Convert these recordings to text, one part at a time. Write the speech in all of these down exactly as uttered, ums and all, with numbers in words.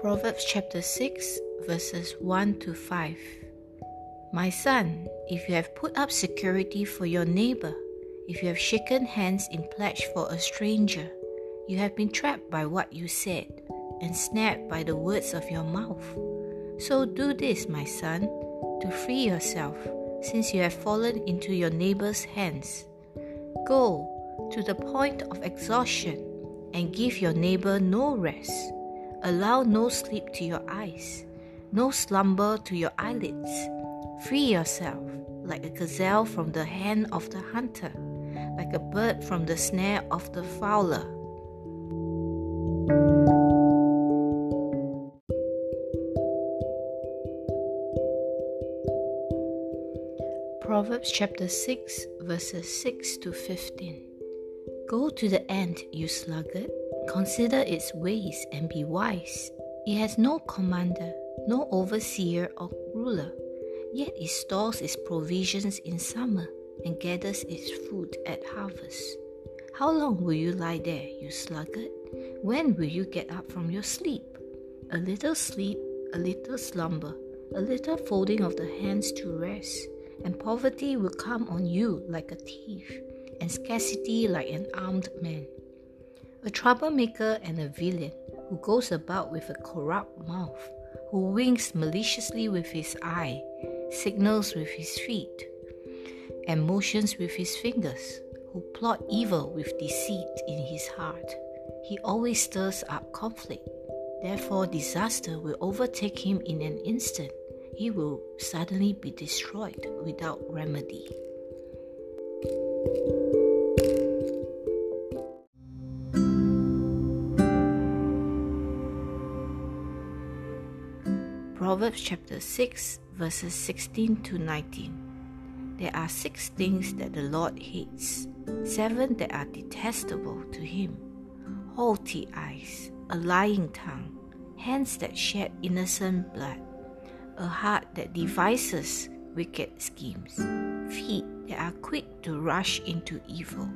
Proverbs chapter six, verses one to five. My son, if you have put up security for your neighbor, if you have shaken hands in pledge for a stranger, you have been trapped by what you said and snapped by the words of your mouth. So do this, my son, to free yourself, since you have fallen into your neighbor's hands. Go to the point of exhaustion and give your neighbor no rest. Allow no sleep to your eyes, no slumber to your eyelids. Free yourself like a gazelle from the hand of the hunter, like a bird from the snare of the fowler. Proverbs chapter six, verses six to fifteen. Go to the ant, you sluggard. Consider its ways and be wise. It has no commander, no overseer or ruler, yet it stores its provisions in summer and gathers its food at harvest. How long will you lie there, you sluggard? When will you get up from your sleep? A little sleep, a little slumber, a little folding of the hands to rest, and poverty will come on you like a thief, and scarcity like an armed man. A troublemaker and a villain, who goes about with a corrupt mouth, who winks maliciously with his eye, signals with his feet, and motions with his fingers, who plot evil with deceit in his heart. He always stirs up conflict. Therefore, disaster will overtake him in an instant. He will suddenly be destroyed without remedy. Proverbs chapter six, verses sixteen to nineteen. There are six things that the Lord hates, seven that are detestable to him: haughty eyes, a lying tongue, hands that shed innocent blood, a heart that devises wicked schemes, feet that are quick to rush into evil,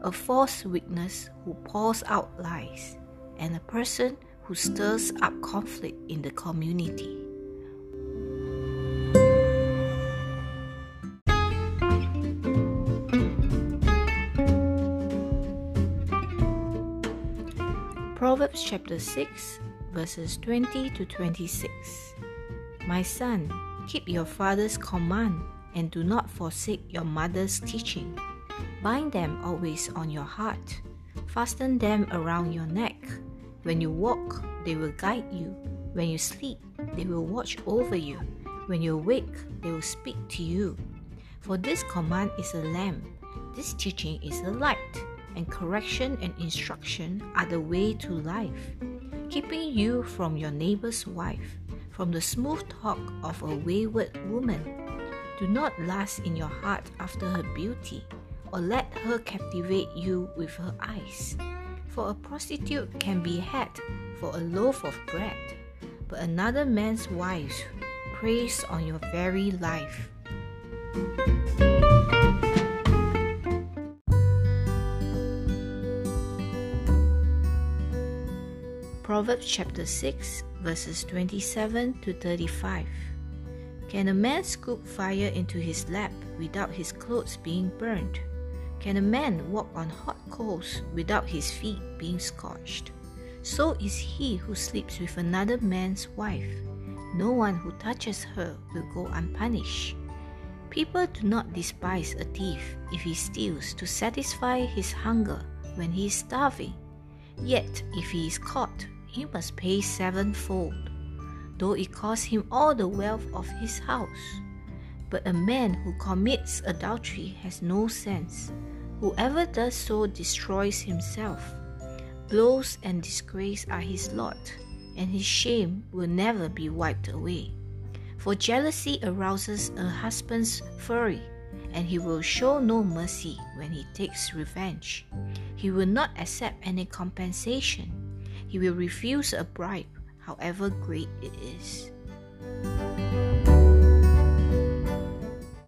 a false witness who pours out lies, and a person who stirs up conflict in the community. Proverbs chapter six, verses twenty to twenty-six. My son, keep your father's command and do not forsake your mother's teaching. Bind them always on your heart. Fasten them around your neck. When you walk, they will guide you. When you sleep, they will watch over you. When you awake, they will speak to you. For this command is a lamp, this teaching is a light, and correction and instruction are the way to life, keeping you from your neighbor's wife, from the smooth talk of a wayward woman. Do not lust in your heart after her beauty, or let her captivate you with her eyes. For a prostitute can be had for a loaf of bread, but another man's wife preys on your very life. Proverbs chapter six, verses twenty-seven to thirty-five. Can a man scoop fire into his lap without his clothes being burned? Can a man walk on hot coals without his feet being scorched? So is he who sleeps with another man's wife. No one who touches her will go unpunished. People do not despise a thief if he steals to satisfy his hunger when he is starving. Yet if he is caught, he must pay sevenfold, though it costs him all the wealth of his house. But a man who commits adultery has no sense. Whoever does so destroys himself. Blows and disgrace are his lot, and his shame will never be wiped away. For jealousy arouses a husband's fury, and he will show no mercy when he takes revenge. He will not accept any compensation. He will refuse a bribe, however great it is.